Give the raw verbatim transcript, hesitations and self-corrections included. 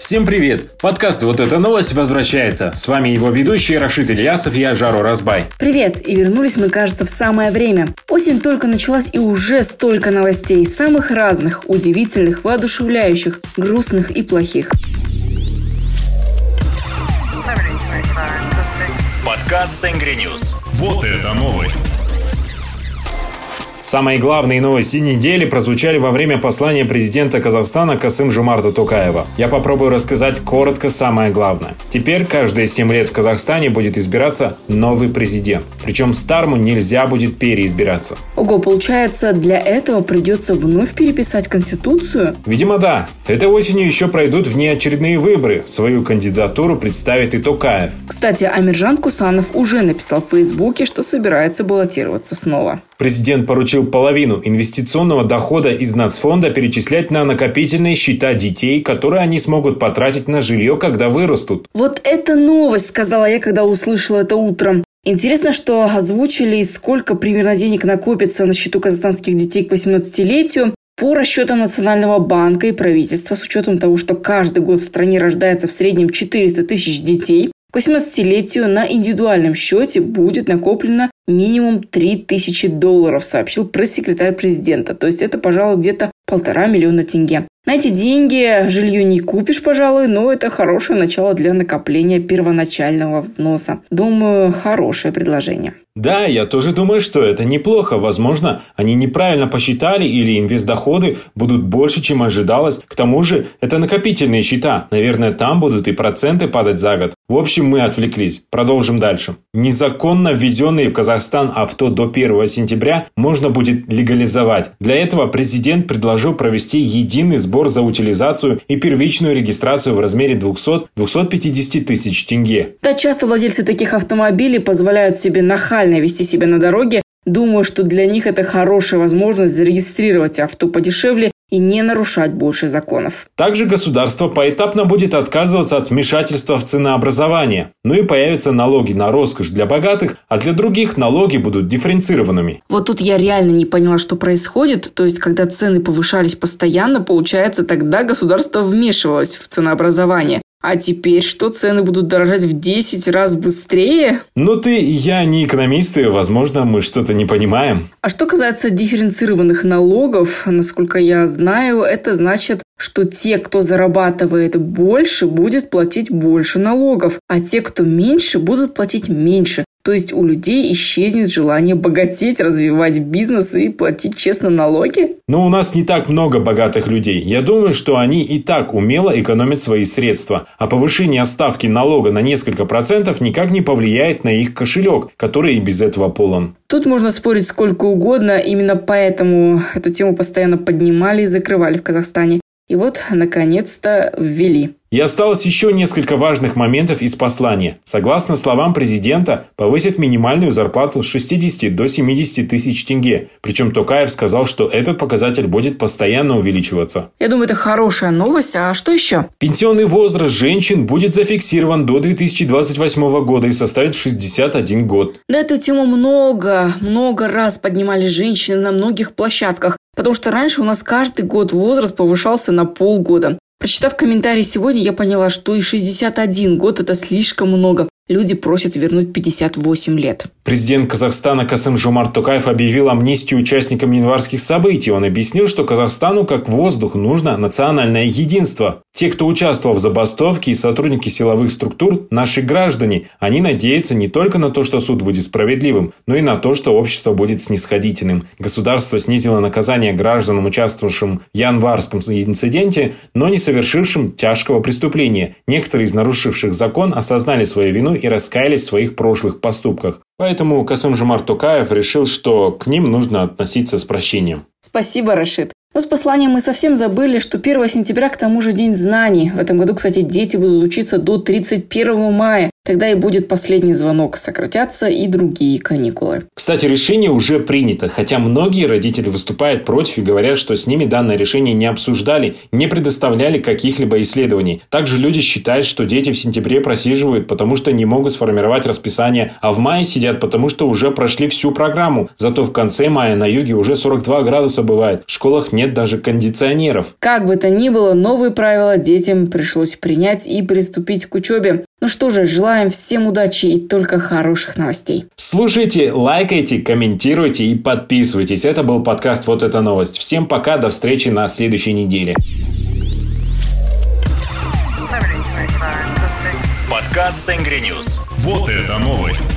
Всем привет! Подкаст «Вот это новость» возвращается. С вами его ведущие Рашид Ильясов и Ажару Разбай. Привет! И вернулись мы, кажется, в самое время. Осень только началась, и уже столько новостей. Самых разных, удивительных, воодушевляющих, грустных и плохих. Подкаст «Тенгри Ньюс». Вот это новость! Самые главные новости недели прозвучали во время послания президента Казахстана Касым-Жомарта Токаева. Я попробую рассказать коротко самое главное. Теперь каждые семь лет в Казахстане будет избираться новый президент. Причем старому нельзя будет переизбираться. Ого, получается, для этого придется вновь переписать Конституцию? Видимо, да. Этой осенью еще пройдут внеочередные выборы. Свою кандидатуру представит и Токаев. Кстати, Амиржан Кусанов уже написал в Фейсбуке, что собирается баллотироваться снова. Президент поручил половину инвестиционного дохода из Нацфонда перечислять на накопительные счета детей, которые они смогут потратить на жилье, когда вырастут. Вот это новость, сказала я, когда услышала это утром. Интересно, что озвучили, сколько примерно денег накопится на счету казахстанских детей к восемнадцатилетию. По расчетам Национального банка и правительства, с учетом того, что каждый год в стране рождается в среднем четыреста тысяч детей, к восемнадцатилетию на индивидуальном счете будет накоплено минимум три тысячи долларов, сообщил пресс-секретарь президента. То есть это, пожалуй, где-то полтора миллиона тенге. На эти деньги жилье не купишь, пожалуй, но это хорошее начало для накопления первоначального взноса. Думаю, хорошее предложение. Да, я тоже думаю, что это неплохо. Возможно, они неправильно посчитали или инвестдоходы будут больше, чем ожидалось. К тому же, это накопительные счета. Наверное, там будут и проценты падать за год. В общем, мы отвлеклись. Продолжим дальше. Незаконно ввезенные в Казахстан авто до первого сентября можно будет легализовать. Для этого президент предложил провести единый сбор за утилизацию и первичную регистрацию в размере двухсот - двухсот пятидесяти тысяч тенге. Да, часто владельцы таких автомобилей позволяют себе нахально вести себя на дороге. Думаю, что для них это хорошая возможность зарегистрировать авто подешевле и не нарушать больше законов. Также государство поэтапно будет отказываться от вмешательства в ценообразование. Ну и появятся налоги на роскошь для богатых, а для других налоги будут дифференцированными. Вот тут я реально не поняла, что происходит. То есть, когда цены повышались постоянно, получается, тогда государство вмешивалось в ценообразование. А теперь что, цены будут дорожать в десять раз быстрее? Ну ты, я не экономист, и, возможно, мы что-то не понимаем. А что касается дифференцированных налогов, насколько я знаю, это значит, что те, кто зарабатывает больше, будут платить больше налогов, а те, кто меньше, будут платить меньше. То есть у людей исчезнет желание богатеть, развивать бизнес и платить честно налоги? Но у нас не так много богатых людей. Я думаю, что они и так умело экономят свои средства. А повышение ставки налога на несколько процентов никак не повлияет на их кошелек, который и без этого полон. Тут можно спорить сколько угодно. Именно поэтому эту тему постоянно поднимали и закрывали в Казахстане. И вот, наконец-то, ввели. И осталось еще несколько важных моментов из послания. Согласно словам президента, повысят минимальную зарплату с шестидесяти до семидесяти тысяч тенге. Причем Токаев сказал, что этот показатель будет постоянно увеличиваться. Я думаю, это хорошая новость. А что еще? Пенсионный возраст женщин будет зафиксирован до две тысячи двадцать восьмого года и составит шестьдесят один год. На эту тему много, много раз поднимали женщины на многих площадках. Потому что раньше у нас каждый год возраст повышался на полгода. Прочитав комментарии сегодня, я поняла, что и шестьдесят один год – это слишком много. Люди просят вернуть пятьдесят восемь лет. Президент Казахстана Касым-Жомарт Токаев объявил амнистию участникам январских событий. Он объяснил, что Казахстану как воздух нужно национальное единство. Те, кто участвовал в забастовке и сотрудники силовых структур – наши граждане. Они надеются не только на то, что суд будет справедливым, но и на то, что общество будет снисходительным. Государство снизило наказание гражданам, участвовавшим в январском инциденте, но не совершившим тяжкого преступления. Некоторые из нарушивших закон осознали свою вину и раскаялись в своих прошлых поступках. Поэтому Касым-Жомарт Токаев решил, что к ним нужно относиться с прощением. Спасибо, Рашид. Но с посланием мы совсем забыли, что первого сентября к тому же День знаний. В этом году, кстати, дети будут учиться до тридцать первого мая. когда и будет последний звонок, сократятся и другие каникулы. Кстати, решение уже принято, хотя многие родители выступают против и говорят, что с ними данное решение не обсуждали, не предоставляли каких-либо исследований. Также люди считают, что дети в сентябре просиживают, потому что не могут сформировать расписание, а в мае сидят, потому что уже прошли всю программу. Зато в конце мая на юге уже сорок два градуса бывает. В школах нет даже кондиционеров. Как бы то ни было, новые правила детям пришлось принять и приступить к учебе. Ну что же, желаем всем удачи и только хороших новостей. Слушайте, лайкайте, комментируйте и подписывайтесь. Это был подкаст «Вот это новость». Всем пока, до встречи на следующей неделе. Подкаст Тенгри Ньюс. Вот это новость.